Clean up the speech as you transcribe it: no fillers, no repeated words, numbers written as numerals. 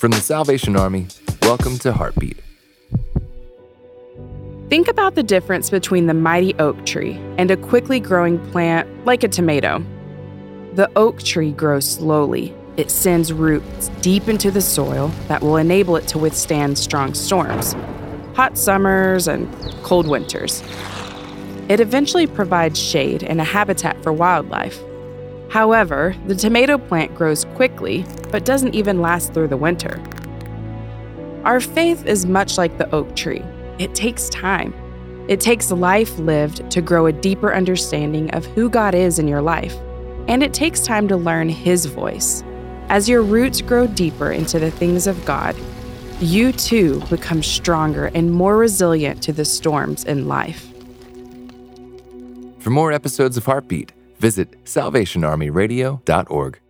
From the Salvation Army, welcome to Heartbeat. Think about the difference between the mighty oak tree and a quickly growing plant like a tomato. The oak tree grows slowly. It sends roots deep into the soil that will enable it to withstand strong storms, hot summers, and cold winters. It eventually provides shade and a habitat for wildlife. However, the tomato plant grows quickly, but doesn't even last through the winter. Our faith is much like the oak tree. It takes time. It takes life lived to grow a deeper understanding of who God is in your life. And it takes time to learn His voice. As your roots grow deeper into the things of God, you too become stronger and more resilient to the storms in life. For more episodes of Heartbeat, visit SalvationArmyRadio.org.